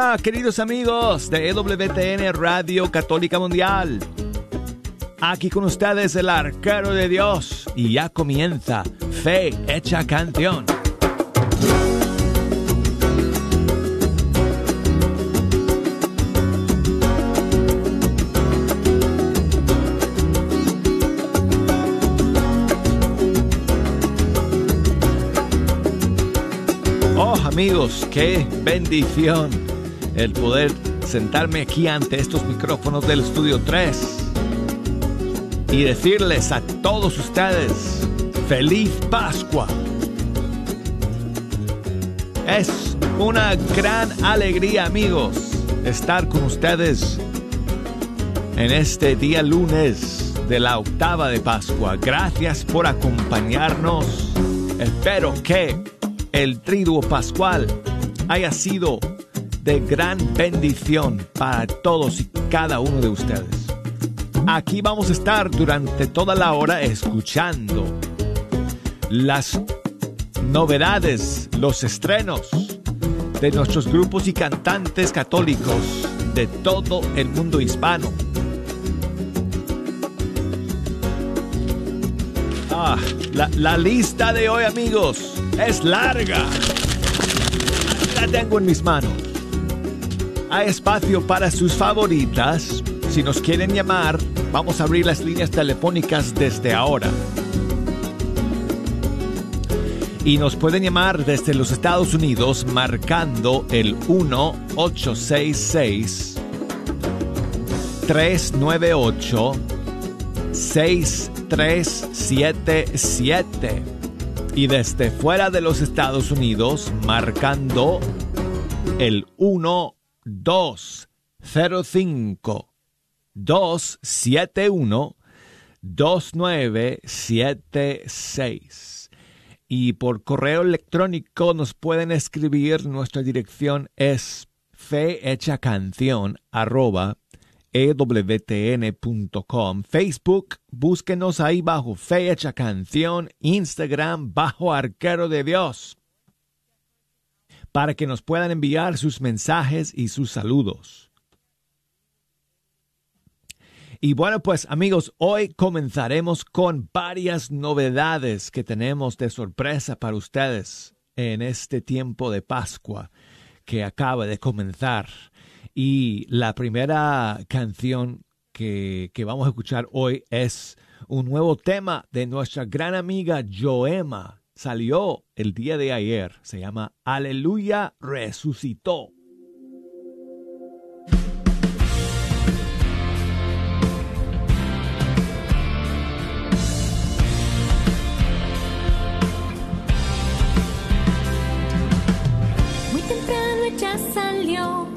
Hola, queridos amigos de EWTN Radio Católica Mundial. Aquí con ustedes el arquero de Dios y ya comienza Fe Hecha Canción. Amigos, qué bendición el poder sentarme aquí ante estos micrófonos del Estudio 3 y decirles a todos ustedes, ¡Feliz Pascua! Es una gran alegría, amigos, estar con ustedes en este día lunes de la octava de Pascua. Gracias por acompañarnos. Espero que el triduo pascual haya sido de gran bendición para todos y cada uno de ustedes. Aquí vamos a estar durante toda la hora escuchando las novedades, los estrenos de nuestros grupos y cantantes católicos de todo el mundo hispano. La lista de hoy, amigos, es larga. La tengo en mis manos. Hay espacio para sus favoritas. Si nos quieren llamar, vamos a abrir las líneas telefónicas desde ahora. Y nos pueden llamar desde los Estados Unidos marcando el 1-866-398-6377 y desde fuera de los Estados Unidos marcando el 1-205-271-2976 y por correo electrónico nos pueden escribir. Nuestra dirección es fehechacancion@EWTN.com. Facebook, búsquenos ahí bajo Fe Hecha Canción. Instagram, bajo Arquero de Dios, para que nos puedan enviar sus mensajes y sus saludos. Y bueno, pues amigos, hoy comenzaremos con varias novedades que tenemos de sorpresa para ustedes en este tiempo de Pascua que acaba de comenzar. Y la primera canción que vamos a escuchar hoy es un nuevo tema de nuestra gran amiga Joema. Salió el día de ayer. Se llama Aleluya Resucitó. Muy temprano ella salió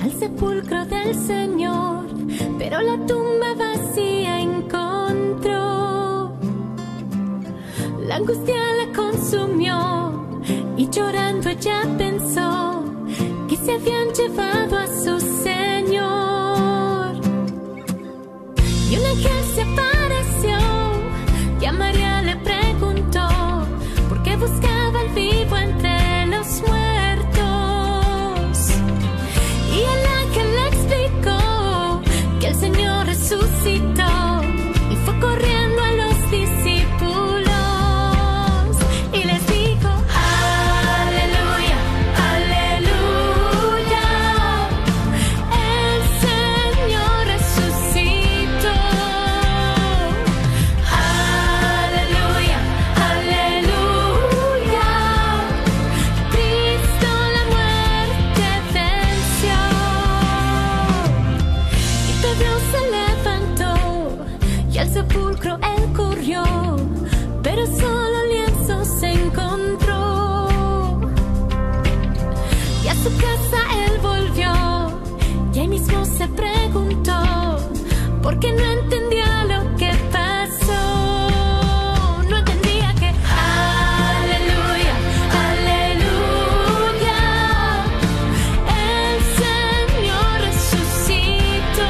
al sepulcro del Señor, pero la tumba vacía encontró. La angustia la consumió y llorando ella pensó que se habían llevado a su Señor. Y un ángel se apareció y a María le preguntó por qué buscaba al vivo entre los muertos. Señor resucitó y fue corriendo a los discípulos y les dijo: aleluya, aleluya, el Señor resucitó. Aleluya, aleluya, Cristo la muerte venció. Y Pedro se levantó y al sepulcro él corrió, pero solo lienzo se encontró. Y a su casa él volvió y ahí mismo se preguntó por qué no entendía lo que pasó. No entendía que aleluya, aleluya, el Señor resucitó.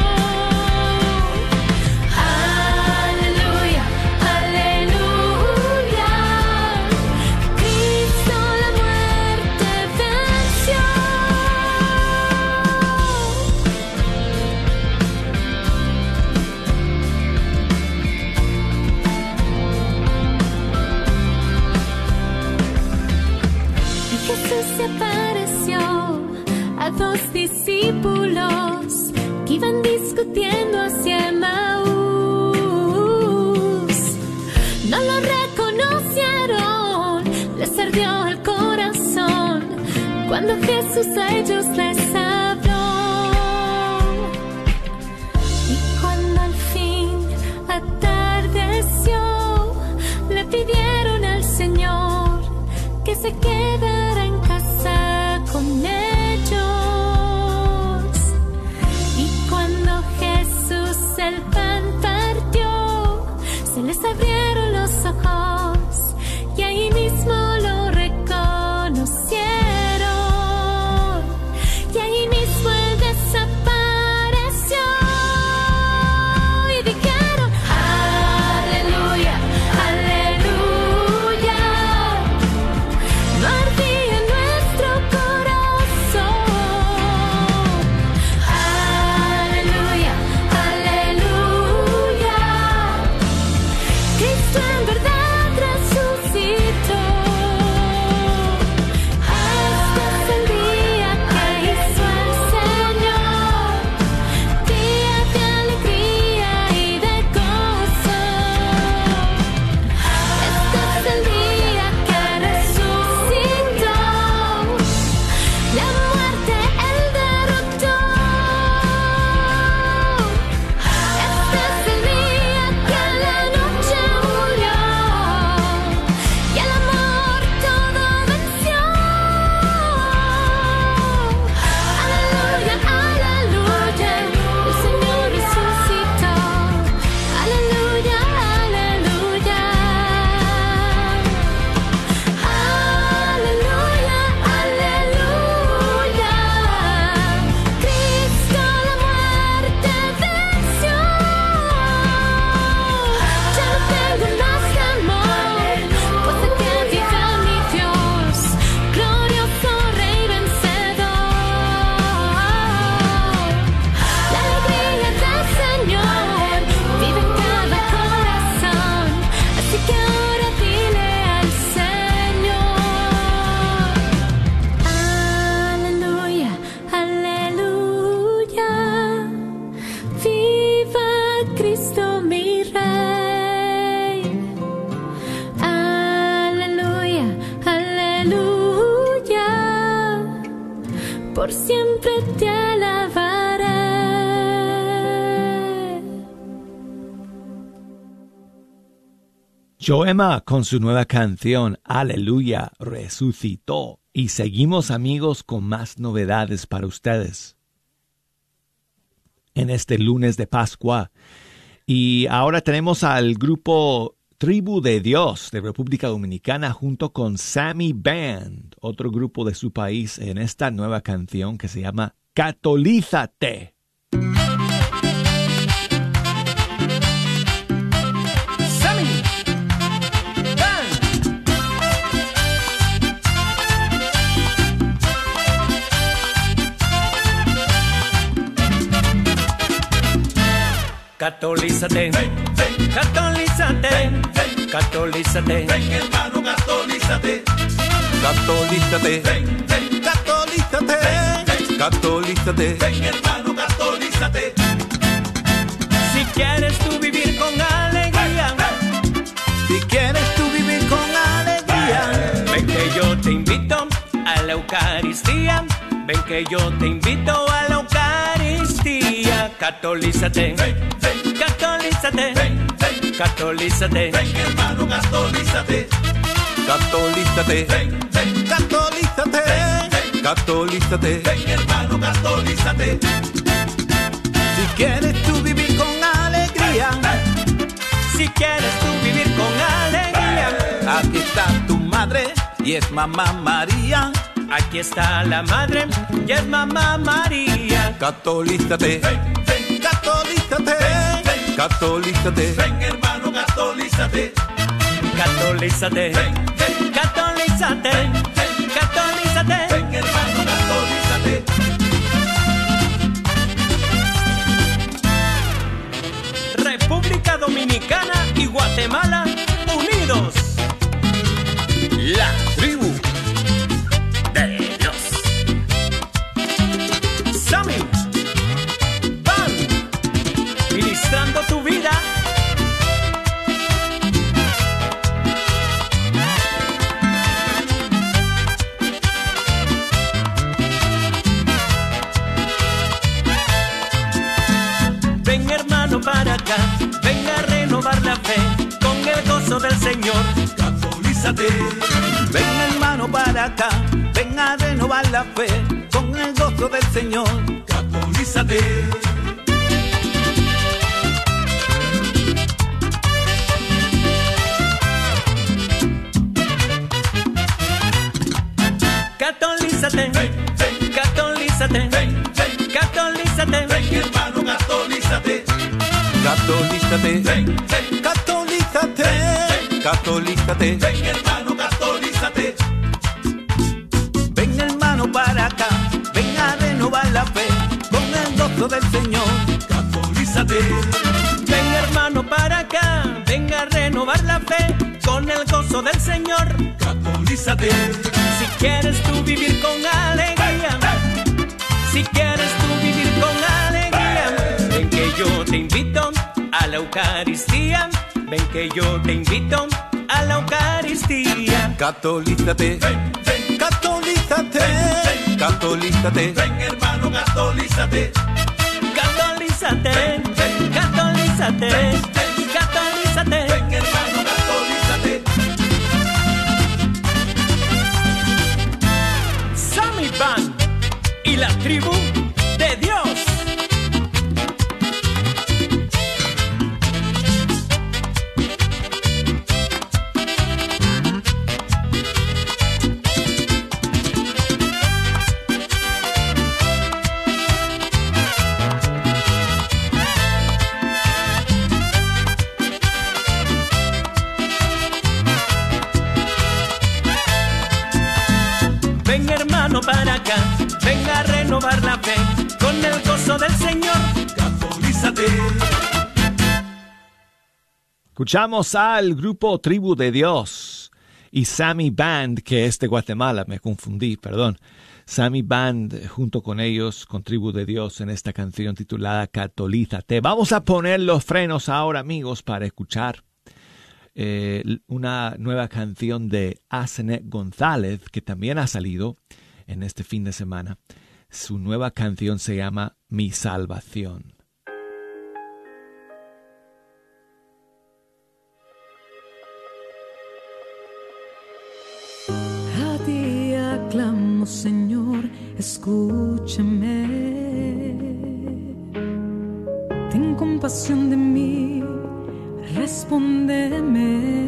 Aleluya, se apareció a dos discípulos que iban discutiendo hacia Emaús. No lo reconocieron, les ardió el corazón cuando Jesús a ellos les habló. Y cuando al fin atardeció, le pidieron al Señor que se quedara en casa con ellos. Y cuando Jesús el pan partió, se les abrieron los ojos y ahí mismo lo reconocieron. Y ahí mismo él desapareció y dijeron: aleluya, aleluya. No ardía en nuestro corazón. Aleluya, aleluya. Cristo en verdad resucitó. Este es el día que hizo el Señor, día de alegría y de gozo. Este es el día que resucitó, la muerte él derrotó. Este es el día que en la noche murió y el amor todo venció. Aleluya, aleluya, el Señor resucitó. Aleluya, aleluya. Aleluya, aleluya. Cristo la muerte venció. Ya no tengo más temor, pues aquí habita mi Dios, glorioso Rey vencedor. La alegría del Señor vive en cada corazón, así que ahora dile al Señor: aleluya, aleluya, viva Cristo mi Rey. Aleluya, aleluya, por siempre te alabaré. Joema con su nueva canción Aleluya resucitó. Y seguimos, amigos, con más novedades para ustedes en este lunes de Pascua. Y ahora tenemos al grupo Tribu de Dios de República Dominicana junto con Sammy Band, otro grupo de su país, en esta nueva canción que se llama Catolízate. Sammy Band. Catolízate, catolízate, catolízate, hermano, catolízate, catolízate, catolízate, catolízate, hermano, catolízate. Si quieres tú vivir con alegría, si quieres tú vivir con alegría, ven que yo te invito a la Eucaristía, ven que yo te invito a la Eucaristía. Catolízate, catolízate, catolízate, ven hermano, catolízate, catolízate, catolízate, catolízate, ven hermano, catolízate. Si quieres tú vivir con alegría, si quieres tú vivir con alegría, aquí está tu madre y es mamá María, aquí está la madre y es mamá María. Catolízate, catolízate, catolízate, ven hermano, catolízate, catolízate, catolízate, catolízate, ven hermano, catolízate. República Dominicana y Guatemala unidos, la Tribu de Señor, catolízate. Ven hermano para acá, ven a renovar la fe, con el gozo del Señor, catolízate. Catolízate, ven, catolízate, ven, catolízate, ven hermano, catolízate. Catolízate, ven, catolízate, catolízate, ven hermano, catolízate. Ven hermano para acá, ven a renovar la fe, con el gozo del Señor, catolízate. Ven hermano para acá, ven a renovar la fe, con el gozo del Señor, catolízate. Si quieres tú vivir con alegría, si quieres tú vivir con alegría, ven que yo te invito a la Eucaristía, ven que yo te invito a la Eucaristía. Catolízate, ven, ven, catolízate, ven, ven, catolízate, ven hermano, catolízate. Catolízate, ven, ven, catolízate, ven, ven, catolízate, ven hermano, catolízate. Sammy Band y la Tribu de Dios. Para acá, ven a renovar la fe, con el gozo del Señor, catolízate. Escuchamos al grupo Tribu de Dios y Sammy Band, que es de Guatemala, me confundí, perdón. Sammy Band junto con ellos, con Tribu de Dios, en esta canción titulada Catolízate. Vamos a poner los frenos ahora, amigos, para escuchar una nueva canción de Asenet González, que también ha salido en este fin de semana. Su nueva canción se llama Mi Salvación. A ti aclamo, Señor, escúchame. Ten compasión de mí, respóndeme.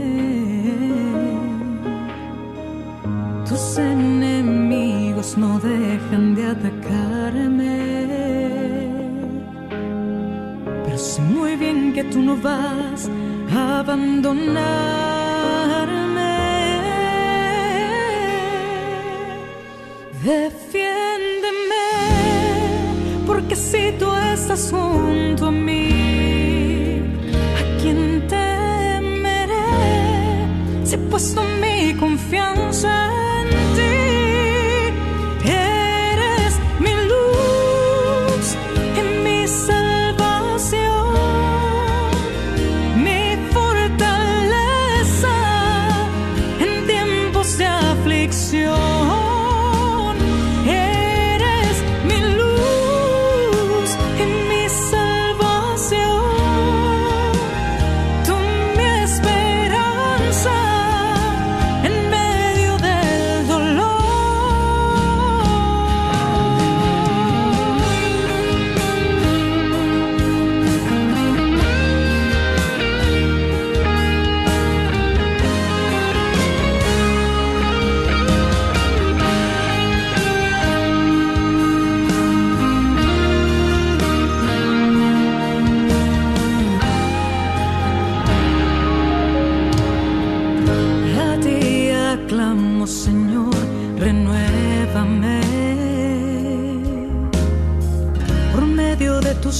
Tus enemigos no dejan de atacarme, pero sé muy bien que tú no vas a abandonarme. Defiéndeme, porque si tú estás junto a mí, ¿a quién temeré? Si he puesto mi confianza en ti.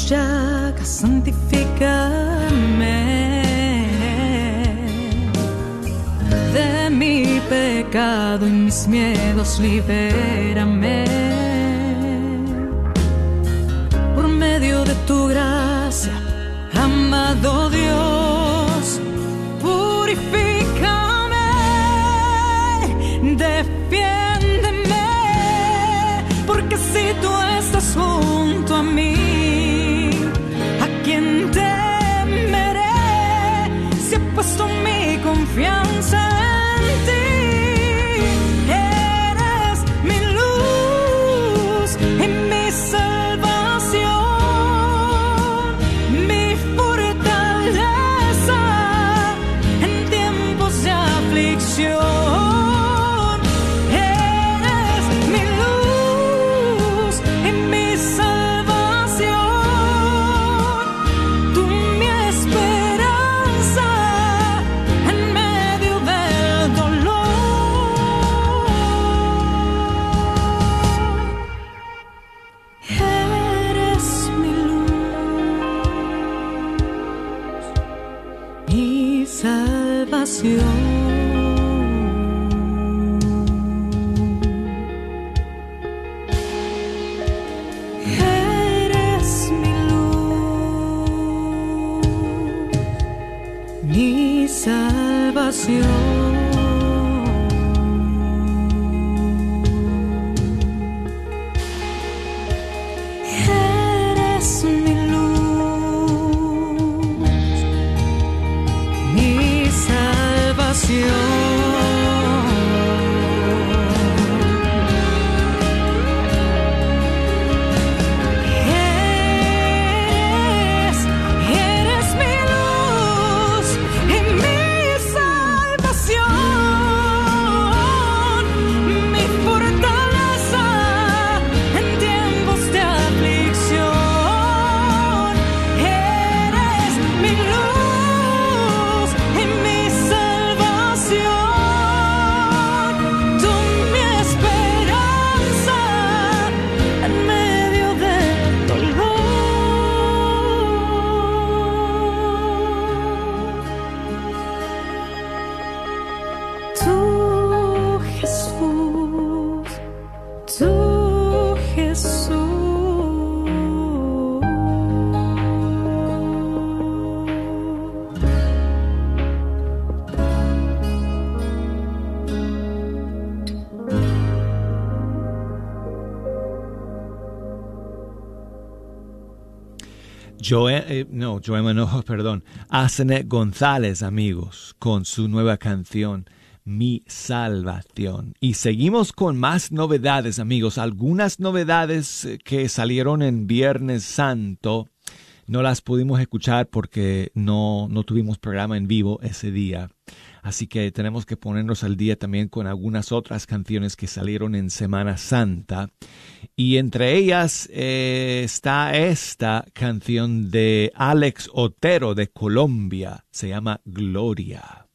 Llagas, santifícame de mi pecado y mis miedos, libérame. Por medio de tu gracia, amado Dios, purifícame. Defiéndeme, porque si tú estás junto a mí, temeré, si he puesto mi confianza. salvación. Eres mi luz, mi salvación. Joema, Asenet González, amigos, con su nueva canción, Mi Salvación. Y seguimos con más novedades, amigos. Algunas novedades que salieron en Viernes Santo no las pudimos escuchar porque no tuvimos programa en vivo ese día. Así que tenemos que ponernos al día también con algunas otras canciones que salieron en Semana Santa. Y entre ellas está esta canción de Alex Otero de Colombia. Se llama Gloria.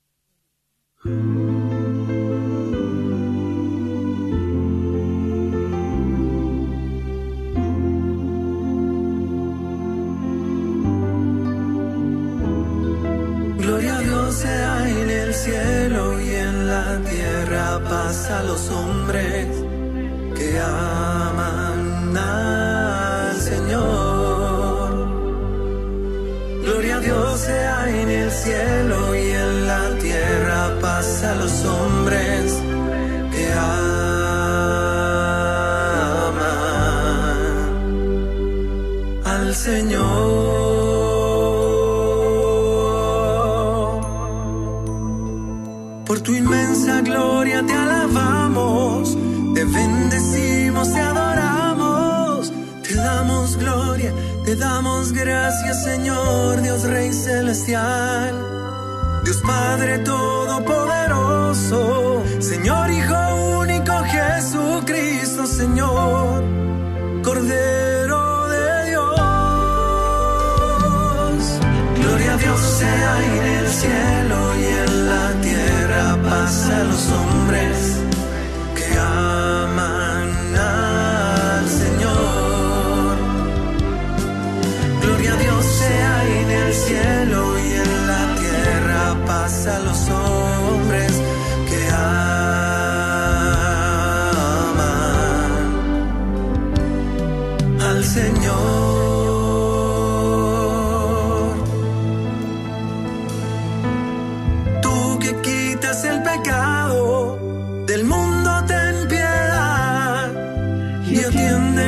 Gloria a Dios sea en el cielo y en la tierra paz a los hombres que aman al Señor. Gloria a Dios sea en el cielo y en la tierra paz a los hombres que aman al Señor. Por tu inmensa gloria te alabamos, te bendecimos, te adoramos, te damos gloria, te damos gracias, Señor, Dios Rey Celestial, Dios Padre Todopoderoso, Señor Hijo Único Jesucristo, Señor, Cordero de Dios. Gloria a Dios sea en el cielo y en la tierra, paz a los hombres que aman al Señor. Gloria a Dios sea en el cielo y en la tierra, paz a los hombres que aman al Señor.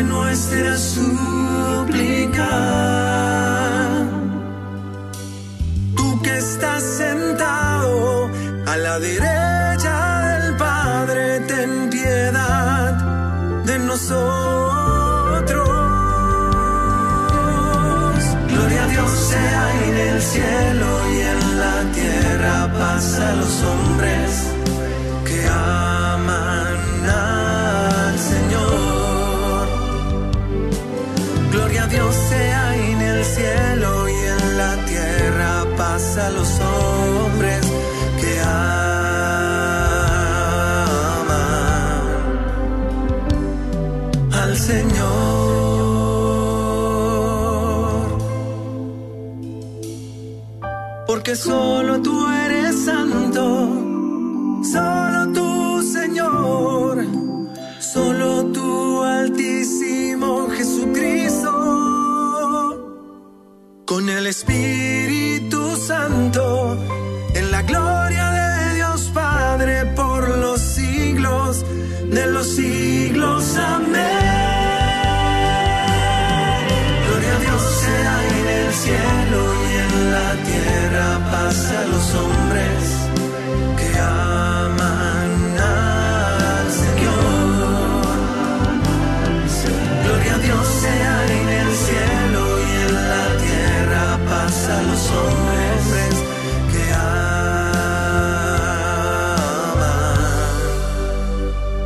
Nuestra súplica, tú que estás sentado a la derecha del Padre, ten piedad de nosotros. Gloria a Dios sea en el cielo y en la tierra, paz a los hombres que aman al Señor. Dios sea en el cielo y en la tierra, paz a los hombres que aman al Señor. porque solo tú eres santo, solo tú, Señor, solo tú, Altísimo Jesucristo. Con el Espíritu Santo, en la gloria de Dios Padre, por los siglos de los siglos. Amén. En el cielo y en la tierra paz a los hombres que aman al Señor. Gloria a Dios sea en el cielo y en la tierra paz a los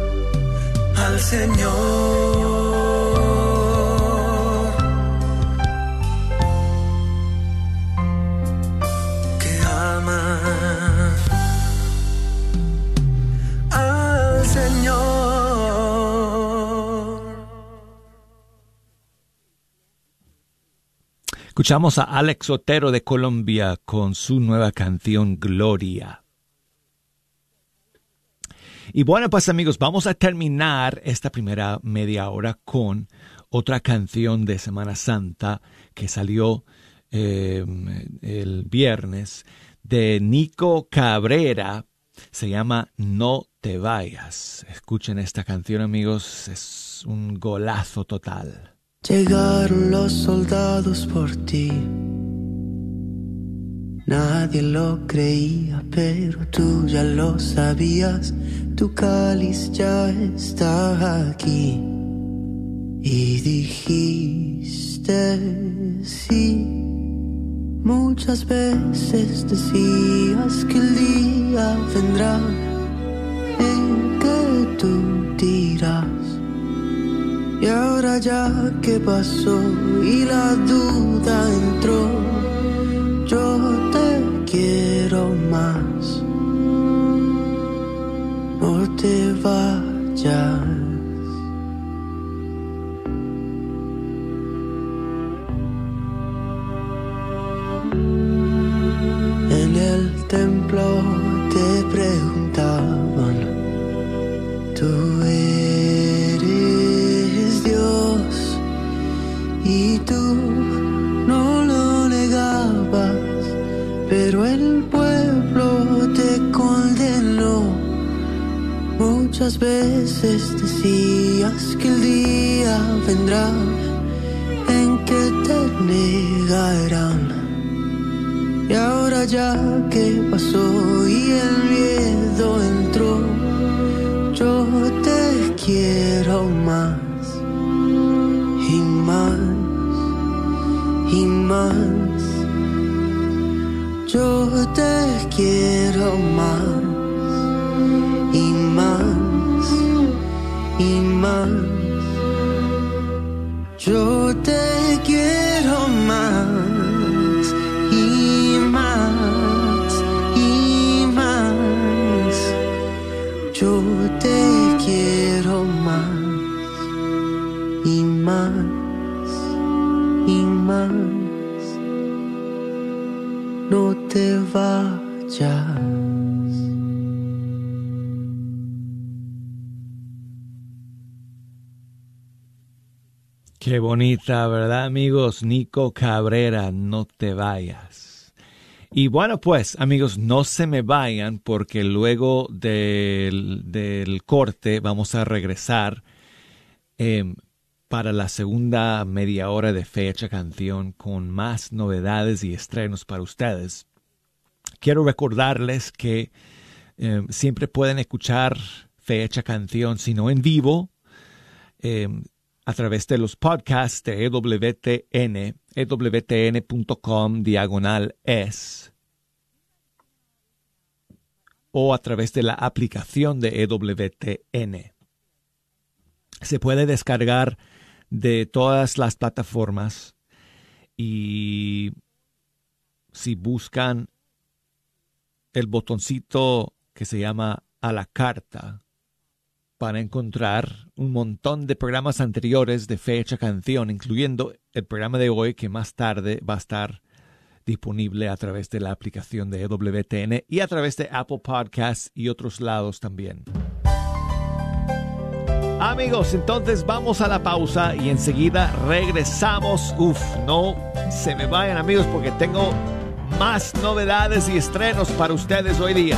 hombres que aman al Señor. Escuchamos a Alex Otero de Colombia con su nueva canción Gloria. Y bueno, pues amigos, vamos a terminar esta primera media hora con otra canción de Semana Santa que salió el viernes de Nico Cabrera. Se llama No te vayas. Escuchen esta canción, amigos, es un golazo total. Llegaron los soldados por ti. Nadie lo creía, pero tú ya lo sabías. Tu cáliz ya está aquí. Y dijiste sí. Muchas veces decías que el día vendrá en que tú dirás. Y ahora ya que pasó y la duda entró, yo te quiero más. No te vayas. En el templo te preguntaban, tú y tú no lo negabas, pero el pueblo te condenó. Muchas veces decías que el día vendrá en que te negarán. Y ahora ya que pasó y el miedo entró, yo te quiero más. Y más, yo te quiero más, y más, y más, yo te quiero más, y más, y más, yo te quiero más, y más. No te vayas. Qué bonita, ¿verdad, amigos? Nico Cabrera, No te vayas. Y bueno, pues, amigos, no se me vayan porque luego del corte vamos a regresar para la segunda media hora de Fe Hecha Canción con más novedades y estrenos para ustedes. Quiero recordarles que siempre pueden escuchar Fe Hecha Canción, si no en vivo, a través de los podcasts de EWTN, EWTN.com/es, o a través de la aplicación de EWTN. Se puede descargar de todas las plataformas y si buscan el botoncito que se llama A la Carta van a encontrar un montón de programas anteriores de Fe Hecha Canción, incluyendo el programa de hoy que más tarde va a estar disponible a través de la aplicación de EWTN y a través de Apple Podcasts y otros lados también. Amigos, entonces vamos a la pausa y enseguida regresamos. No se me vayan, amigos, porque tengo más novedades y estrenos para ustedes hoy día.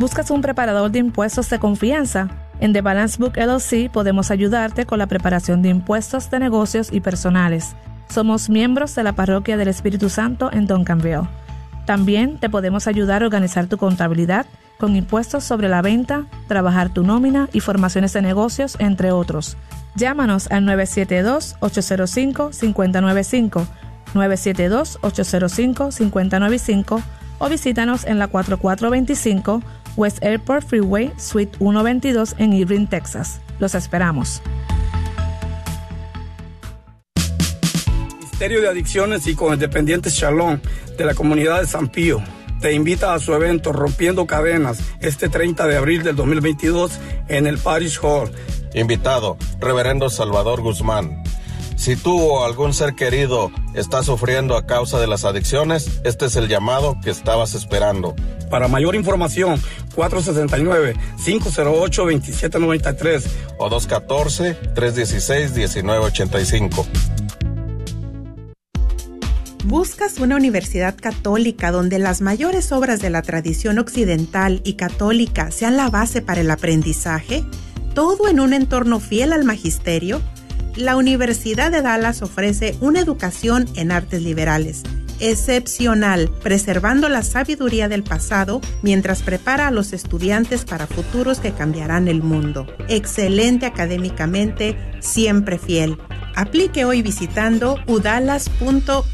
¿Buscas un preparador de impuestos de confianza? En The Balance Book LLC podemos ayudarte con la preparación de impuestos de negocios y personales. Somos miembros de la Parroquia del Espíritu Santo en Duncanville. También te podemos ayudar a organizar tu contabilidad con impuestos sobre la venta, trabajar tu nómina y formaciones de negocios, entre otros. Llámanos al 972-805-5095, 972-805-5095 o visítanos en la 4425 West Airport Freeway, Suite 122 en Irving, Texas. Los esperamos. Ministerio de Adicciones y con Dependientes Shalom de la comunidad de San Pío te invita a su evento Rompiendo Cadenas este 30 de abril del 2022 en el Parish Hall. Invitado, Reverendo Salvador Guzmán. Si tú o algún ser querido está sufriendo a causa de las adicciones, este es el llamado que estabas esperando. Para mayor información, 469-508-2793 o 214-316-1985. ¿Buscas una universidad católica donde las mayores obras de la tradición occidental y católica sean la base para el aprendizaje? ¿Todo en un entorno fiel al magisterio? La Universidad de Dallas ofrece una educación en artes liberales excepcional, preservando la sabiduría del pasado mientras prepara a los estudiantes para futuros que cambiarán el mundo. Excelente académicamente, siempre fiel. Aplique hoy visitando udallas.edu.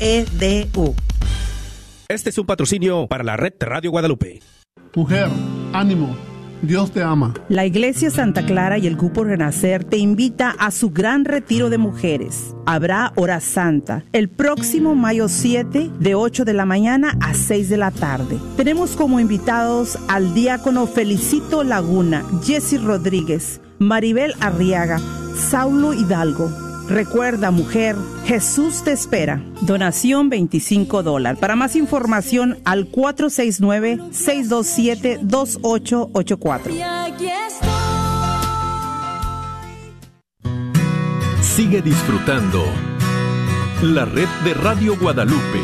Este es un patrocinio para la Red de Radio Guadalupe. Mujer, ánimo. Dios te ama. La Iglesia Santa Clara y el Grupo Renacer te invita a su gran retiro de mujeres. Habrá hora santa el próximo mayo 7 de 8 de la mañana a 6 de la tarde. Tenemos como invitados al diácono Felicito Laguna, Jessy Rodríguez, Maribel Arriaga, Saulo Hidalgo. Recuerda, mujer, Jesús te espera. Donación $25. Para más información al 469-627-2884. Y aquí estoy. Sigue disfrutando la Red de Radio Guadalupe.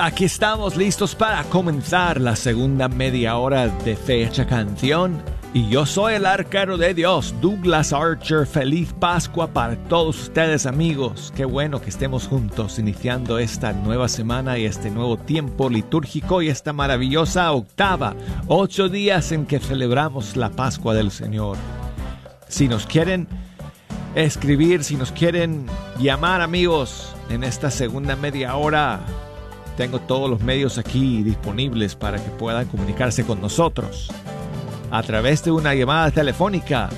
Aquí estamos listos para comenzar la segunda media hora de Fe Hecha Canción. Y yo soy el arquero de Dios, Douglas Archer. Feliz Pascua para todos ustedes, amigos. Qué bueno que estemos juntos iniciando esta nueva semana y este nuevo tiempo litúrgico y esta maravillosa octava. 8 días en que celebramos la Pascua del Señor. Si nos quieren escribir, si nos quieren llamar, amigos, en esta segunda media hora, tengo todos los medios aquí disponibles para que puedan comunicarse con nosotros a través de una llamada telefónica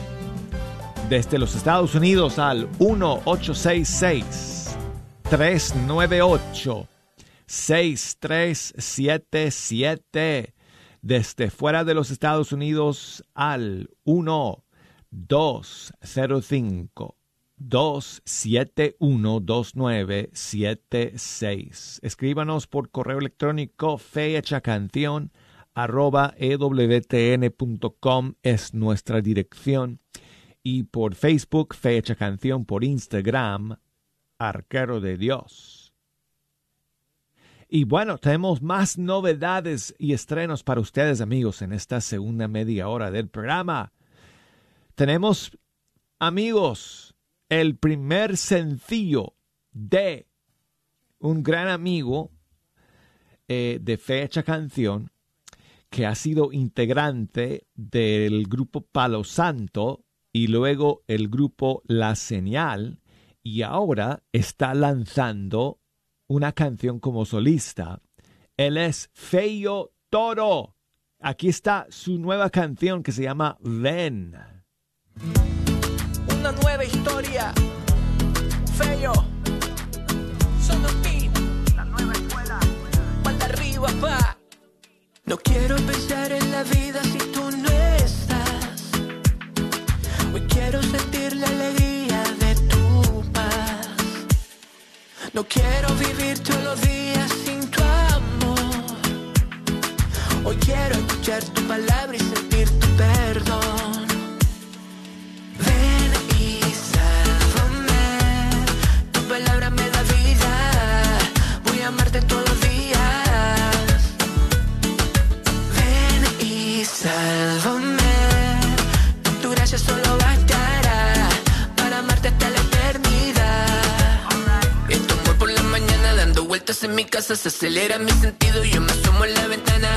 desde los Estados Unidos al 1-866-398-6377. Desde fuera de los Estados Unidos al 1-205 271-2976. Escríbanos por correo electrónico fehechacancion@ewtn.com es nuestra dirección. Y por Facebook, Fe Hecha Canción, por Instagram, Arquero de Dios. Y bueno, tenemos más novedades y estrenos para ustedes, amigos, en esta segunda media hora del programa. Tenemos, amigos, el primer sencillo de un gran amigo de Fe Hecha Canción, que ha sido integrante del grupo Palo Santo y luego el grupo La Señal, y ahora está lanzando una canción como solista. Él es Feyo Toro. Aquí está su nueva canción que se llama Ven. Una nueva historia. Feyo. Solo ti. La nueva escuela. Manda arriba, pa. No quiero pensar en la vida si tú no estás. Hoy quiero sentir la alegría de tu paz. No quiero vivir todos los días sin tu amor. Hoy quiero escuchar tu palabra y sentir tu perdón. Ven y sálvame. Tu palabra me da vida. Voy a amarte todos los días. Sálvame, tu gracia solo bastará para amarte hasta la eternidad. Y tu amor por la mañana dando vueltas en mi casa se acelera mi sentido y yo me asomo en la ventana.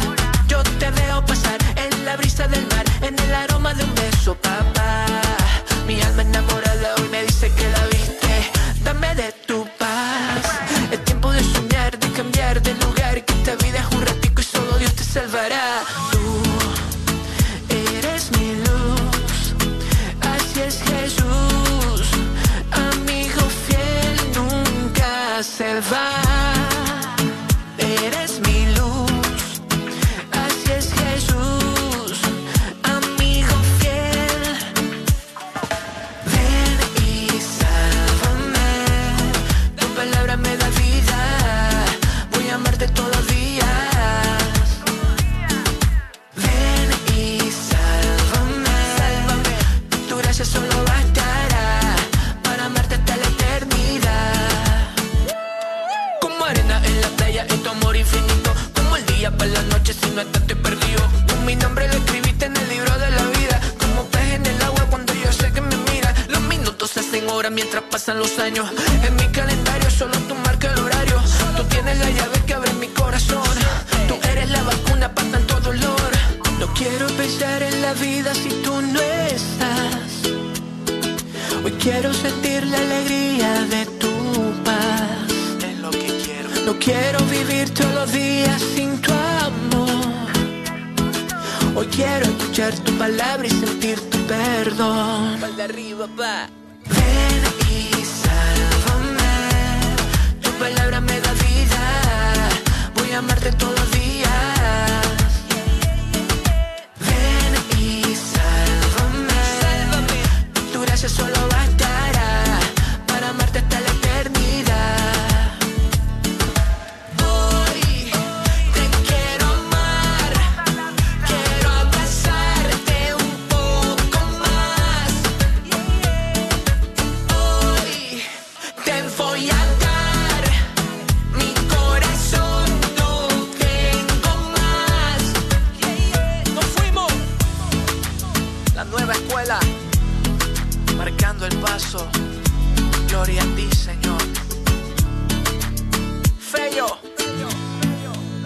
Yo te veo pasar en la brisa del mar, en el aroma de un beso, papá. Mi alma enamorada hoy me dice que la viste, dame de tu paz. Es tiempo de soñar, de cambiar de lugar, que esta vida es un ratico y solo Dios te salvará. Se va, eres mi luz, así es Jesús, amigo fiel. Ven y sálvame, tu palabra me da vida, voy a amarte todos los días. Ven y sálvame, sálvame. Tu gracia solo bastará para amarte hasta la eternidad. Para la noche si no estás te perdido. Con mi nombre lo escribiste en el libro de la vida. Como pez en el agua cuando yo sé que me mira. Los minutos se hacen horas mientras pasan los años. En mi calendario solo tú marcas el horario. Tú tienes la llave que abre mi corazón. Tú eres la vacuna para tanto dolor. No quiero pensar en la vida si tú no estás. Hoy quiero sentir la alegría de tu paz. No quiero vivir todos los días sin tu amor. Hoy quiero escuchar tu palabra y sentir tu perdón. Pal de arriba, pa. Ven y sálvame. Tu palabra me da vida. Voy a amarte todos los días. Ven y sálvame. Sálvame. Tu gracia solo bastará para amarte hasta la eternidad. El paso, gloria a ti, Señor. Feyo,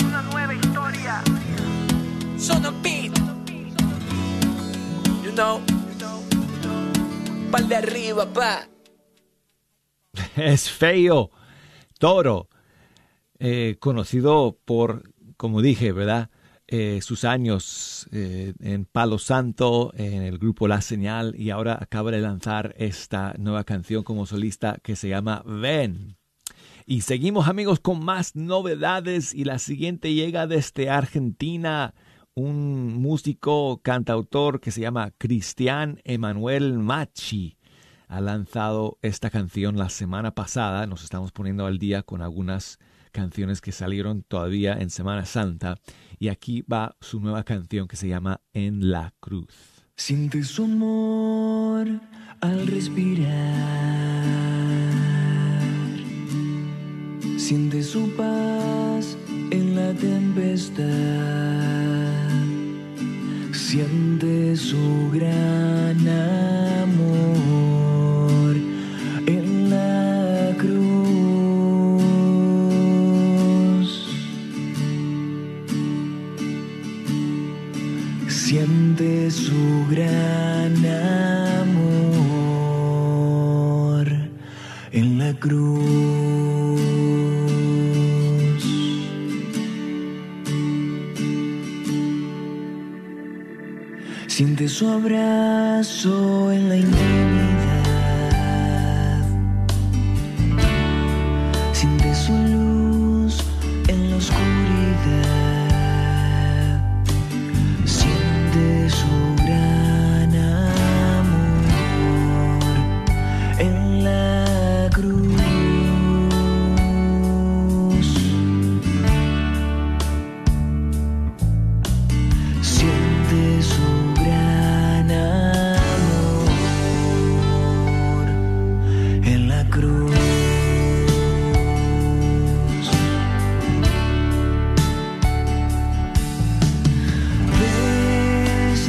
una nueva historia. Son of beat. You know, pal de arriba, pa. Es Feyo Toro, conocido por, como dije, ¿verdad? Sus años en Palo Santo, en el grupo La Señal, y ahora acaba de lanzar esta nueva canción como solista que se llama Ven. Y seguimos, amigos, con más novedades, y la siguiente llega desde Argentina, un músico, cantautor que se llama Cristian Emanuel Machi. ha lanzado esta canción la semana pasada. Nos estamos poniendo al día con algunas canciones que salieron todavía en Semana Santa. Y aquí va su nueva canción que se llama En la Cruz. Siente su amor al respirar. Siente su paz en la tempestad. Siente su gran amor en la cruz. Siente su gran amor en la cruz. Siente su abrazo en la intimidad. Siente su luz en la oscuridad. Siente su gran amor en la cruz. Siente su cruz.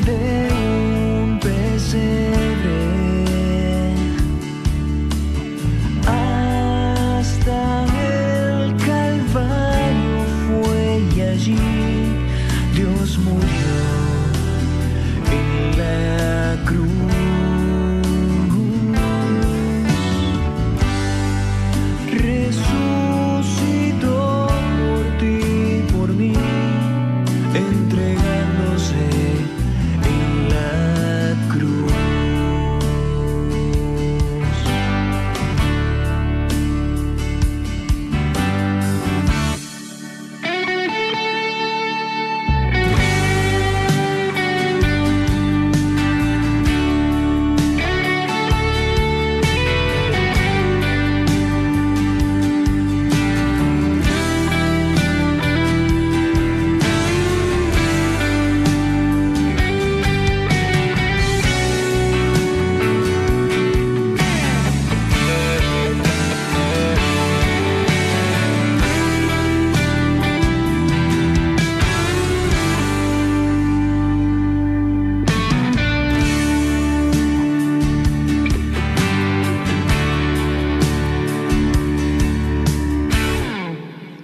Desde un pesebre hasta el Calvario fue, y allí Dios murió en la cruz.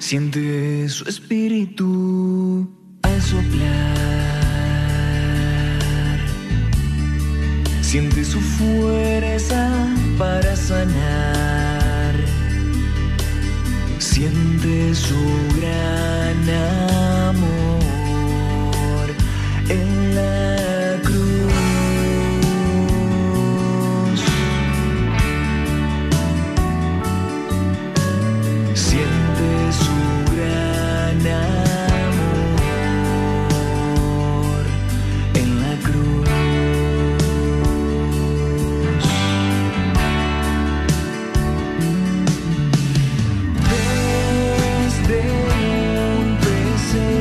Siente su espíritu al soplar. Siente su fuerza para sanar. Siente su gran amor en la cruz. Siente su amor en la cruz. Desde un pesebre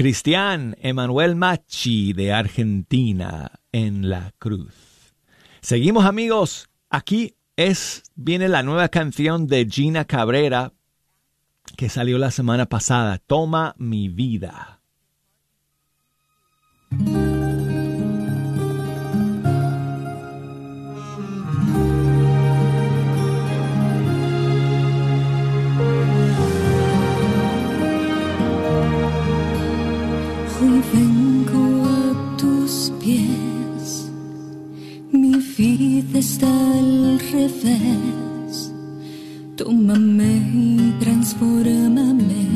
Cristian Emanuel Machi de Argentina en La Cruz. Seguimos, amigos. Aquí viene la nueva canción de Gina Cabrera que salió la semana pasada. Toma mi vida. Mi vida está al revés, tómame y transfórmame,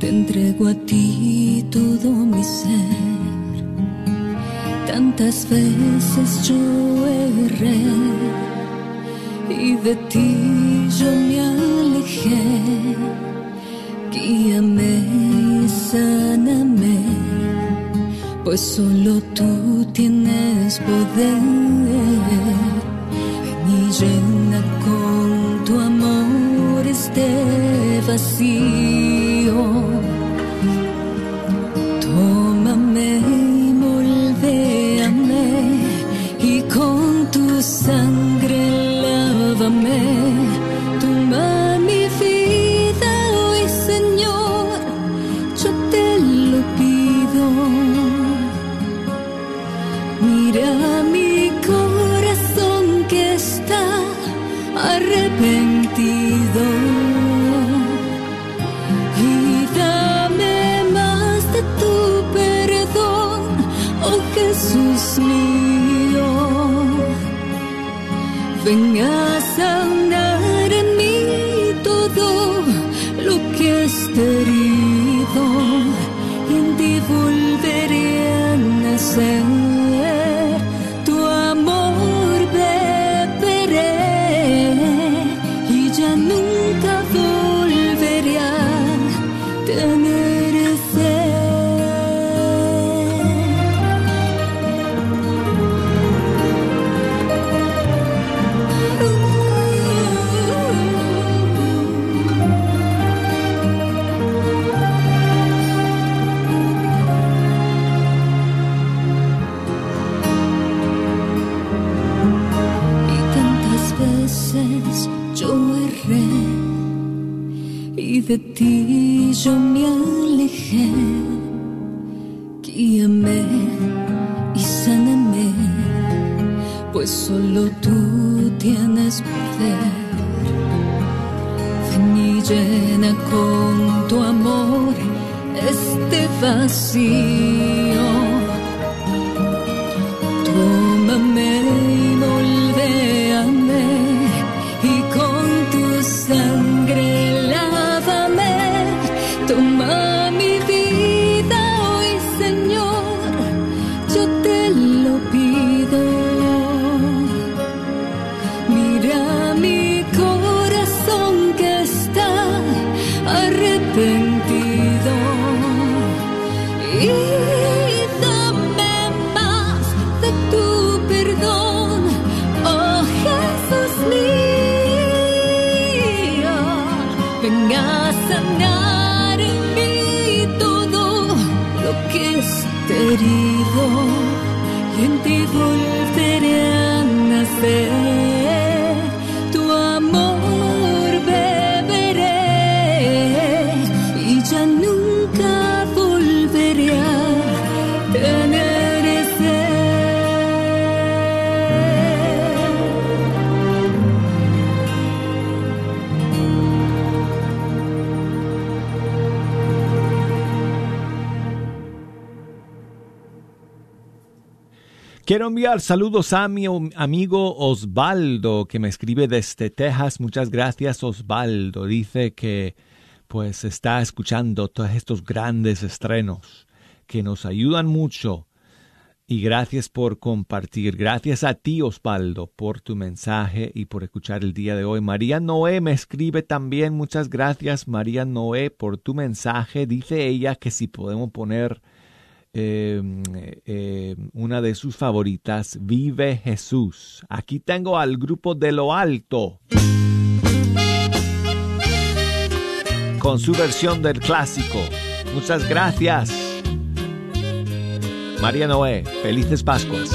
te entrego a ti todo mi ser. Tantas veces yo erré y de ti yo me alejé, guíame y sáname, pues solo tú tienes poder. Ven y llena con tu amor este vacío. Tómame y moldéame, y con tu sangre lávame. Toma mi vida hoy, Señor, yo te lo pido. Mira mi corazón que está arrepentido y dame más de tu perdón, oh Jesús mío. Ven a sanar en mí todo lo que está herido, y en ti volveré a nacer. De ti yo me alejé, guíame y sáname, pues solo tú tienes poder. Ven y llena con tu amor este vacío. Tómame y moldéame, y con tu sangre toma mi vida hoy, Señor, yo te lo pido. Mira mi corazón que está arrepentido y dame más de tu perdón, oh Jesús mío. Ven a sanar que esté herido, y en ti volveré a nacer. Tu amor beberé y ya nunca volveré a tener sed. Quiero enviar saludos a mi amigo Osvaldo, que me escribe desde Texas. Muchas gracias, Osvaldo. Dice que pues está escuchando todos estos grandes estrenos que nos ayudan mucho. Y gracias por compartir. Gracias a ti, Osvaldo, por tu mensaje y por escuchar el día de hoy. María Noé me escribe también. Muchas gracias, María Noé, por tu mensaje. Dice ella que si podemos poner una de sus favoritas, Vive Jesús. Aquí tengo al Grupo de lo Alto con su versión del clásico Muchas gracias. María Noé, felices Pascuas.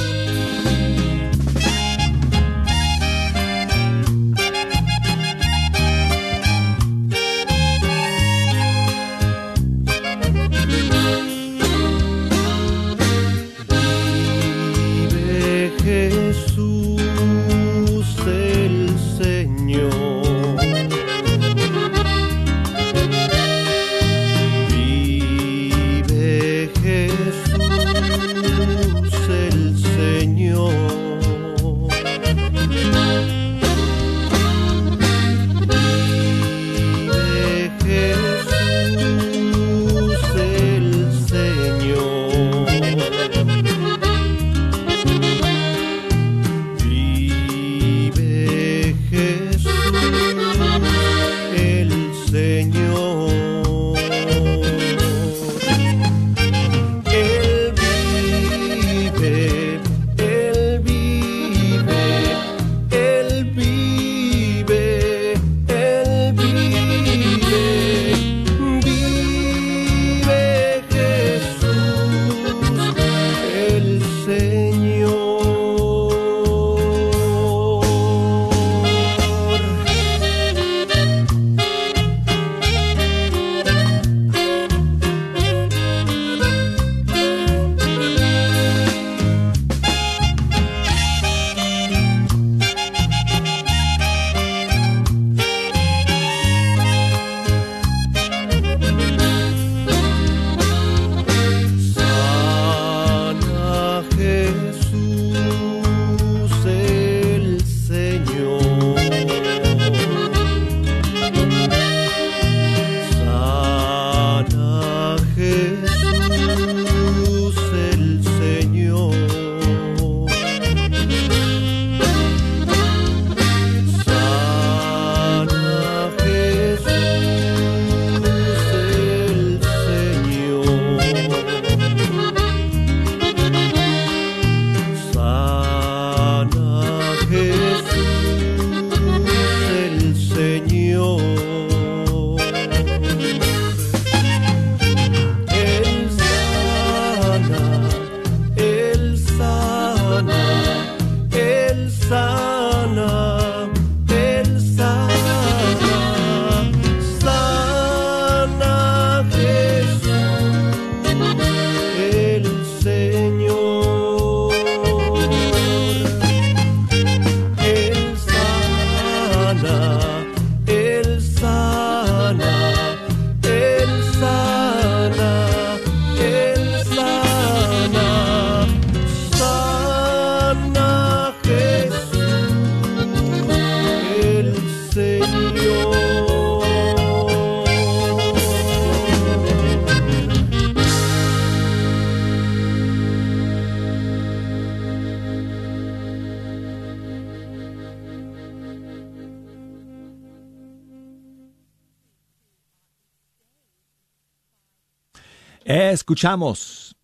Escuchamos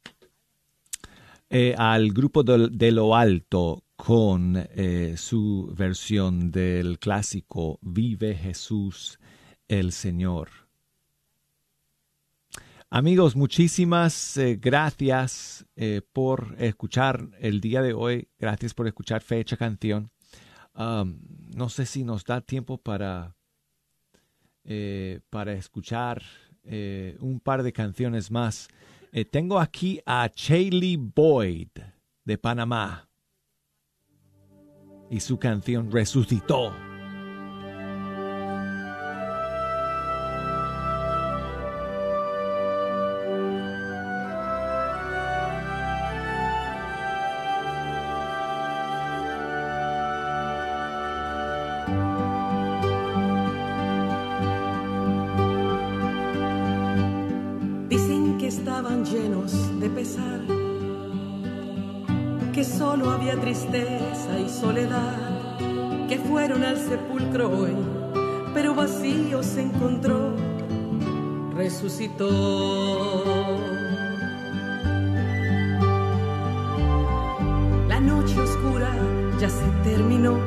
al grupo de lo alto con su versión del clásico Vive Jesús el Señor. Amigos, muchísimas gracias por escuchar el día de hoy. Gracias por escuchar Fe Hecha Canción. No sé si nos da tiempo para escuchar un par de canciones más. Tengo aquí a Shaylee Boyd de Panamá y su canción Resucitó. Tristeza y soledad que fueron al sepulcro hoy, pero vacío se encontró, resucitó. La noche oscura ya se terminó,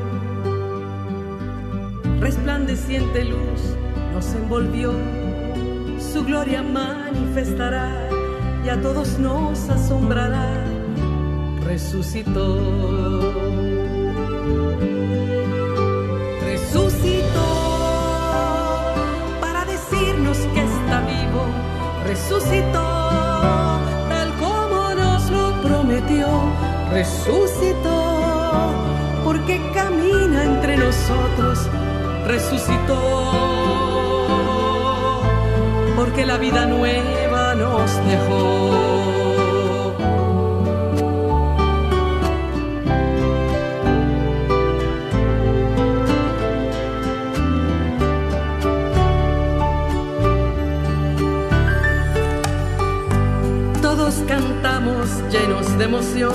resplandeciente luz nos envolvió, su gloria manifestará y a todos nos asombrará. Resucitó, resucitó para decirnos que está vivo. Resucitó tal como nos lo prometió. Resucitó porque camina entre nosotros. Resucitó porque la vida nueva nos dejó. Cantamos llenos de emoción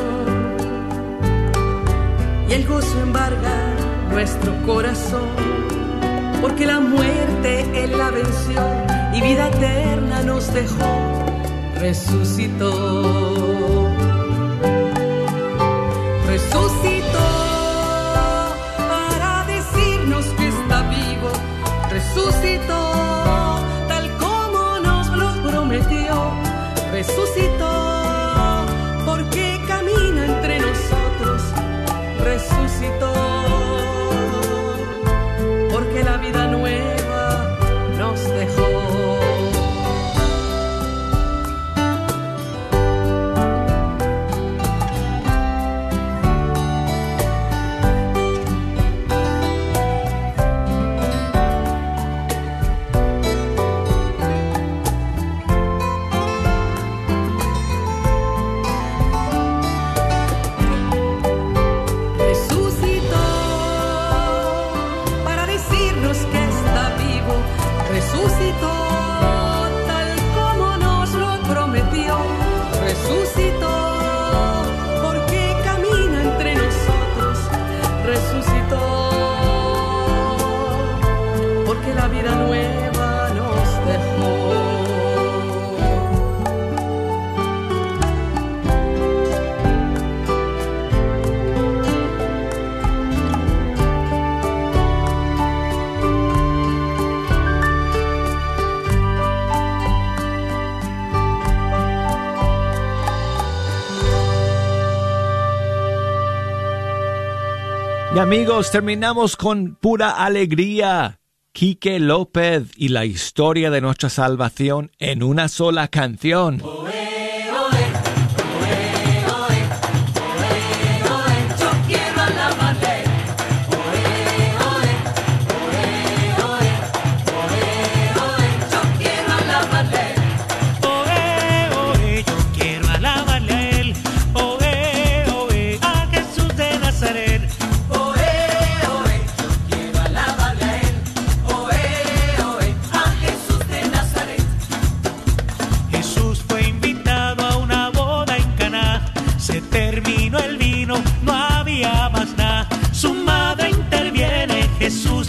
y el gozo embarga nuestro corazón, porque la muerte Él la venció y vida eterna nos dejó. Resucitó, resucitó para decirnos que está vivo. Resucitó tal como nos lo prometió. Resucitó porque camina entre nosotros. Resucitó porque la vida nueva nos dejó. Y amigos, terminamos con pura alegría. Kike López y la historia de nuestra salvación en una sola canción.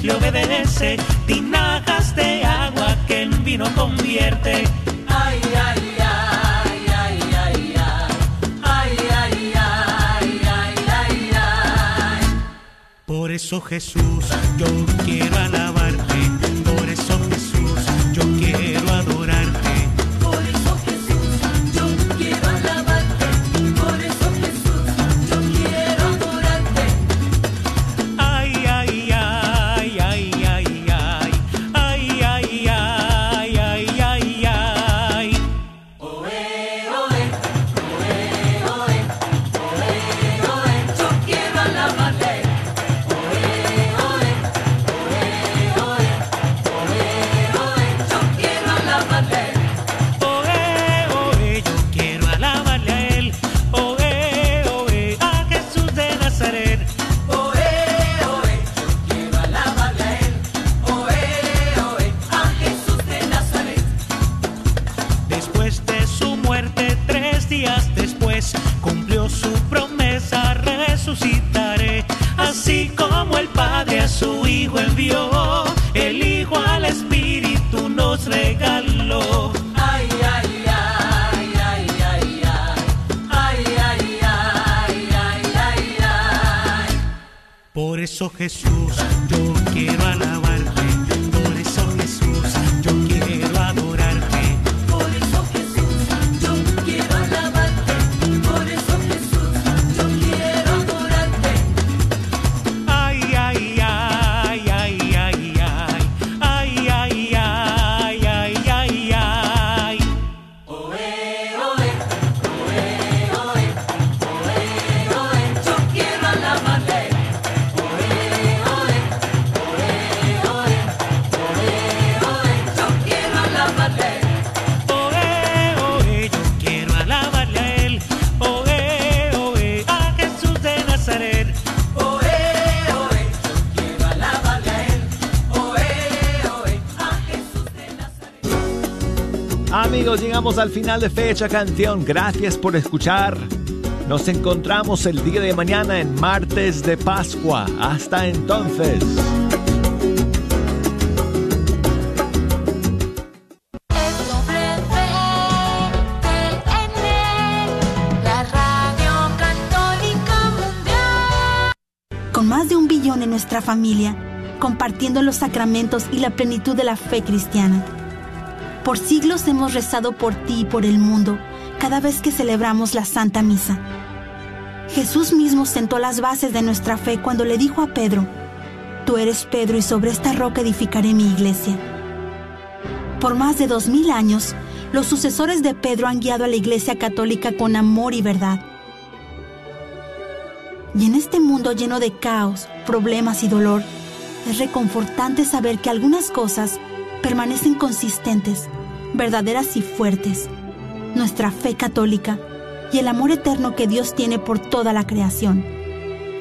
Le obedece, tinajas de agua que en vino convierte. Ay, ay, ay, ay, ay, ay, ay, ay, ay, ay, ay. Por eso Jesús, yo quiero alabarte. Por eso Jesús, yo quiero adorarte. Por eso Jesús, yo quiero alabarte. Por eso Jesús, yo quiero adorarte. Ay, ay, ay. Jesús, yo quiero alabarte. Por eso Jesús, yo quiero adorarte. Amigos, llegamos al final de Fe Hecha Canción. Gracias por escuchar. Nos encontramos el día de mañana en Martes de Pascua. Hasta entonces. Con más de 1 billón en nuestra familia, compartiendo los sacramentos y la plenitud de la fe cristiana. Por siglos hemos rezado por ti y por el mundo cada vez que celebramos la Santa Misa. Jesús mismo sentó las bases de nuestra fe cuando le dijo a Pedro: tú eres Pedro y sobre esta roca edificaré mi iglesia. Por más de 2000 años, los sucesores de Pedro han guiado a la Iglesia Católica con amor y verdad. Y en este mundo lleno de caos, problemas y dolor, es reconfortante saber que algunas cosas permanecen consistentes, verdaderas y fuertes: nuestra fe católica y el amor eterno que Dios tiene por toda la creación.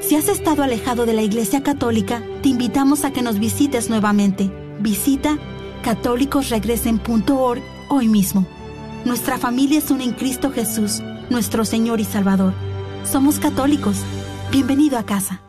Si has estado alejado de la Iglesia Católica, te invitamos a que nos visites nuevamente. Visita CatólicosRegresen.org hoy mismo. Nuestra familia es una en Cristo Jesús, nuestro Señor y Salvador. Somos católicos. Bienvenido a casa.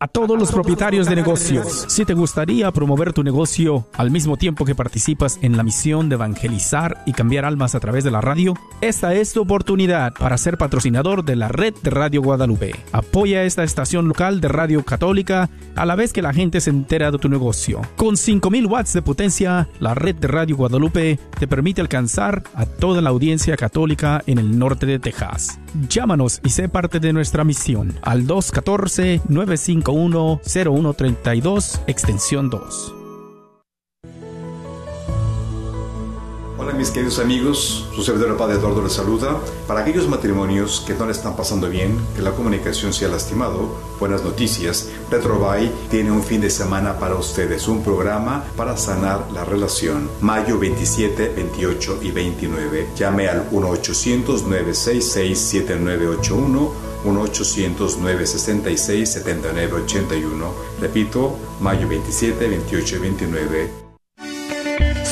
A todos los propietarios de negocios, si te gustaría promover tu negocio al mismo tiempo que participas en la misión de evangelizar y cambiar almas a través de la radio, esta es tu oportunidad para ser patrocinador de la Red de Radio Guadalupe. Apoya esta estación local de radio católica a la vez que la gente se entera de tu negocio. Con 5000 watts de potencia, la Red de Radio Guadalupe te permite alcanzar a toda la audiencia católica en el norte de Texas. Llámanos y sé parte de nuestra misión al 214-951-0132, extensión 2. Hola, mis queridos amigos, su servidor el Padre Eduardo les saluda. Para aquellos matrimonios que no le están pasando bien, que la comunicación se ha lastimado, buenas noticias. Retrouvay tiene un fin de semana para ustedes, un programa para sanar la relación. Mayo 27, 28 y 29. Llame al 1-800-966-7981, 1-800-966-7981. Repito, mayo 27, 28 y 29.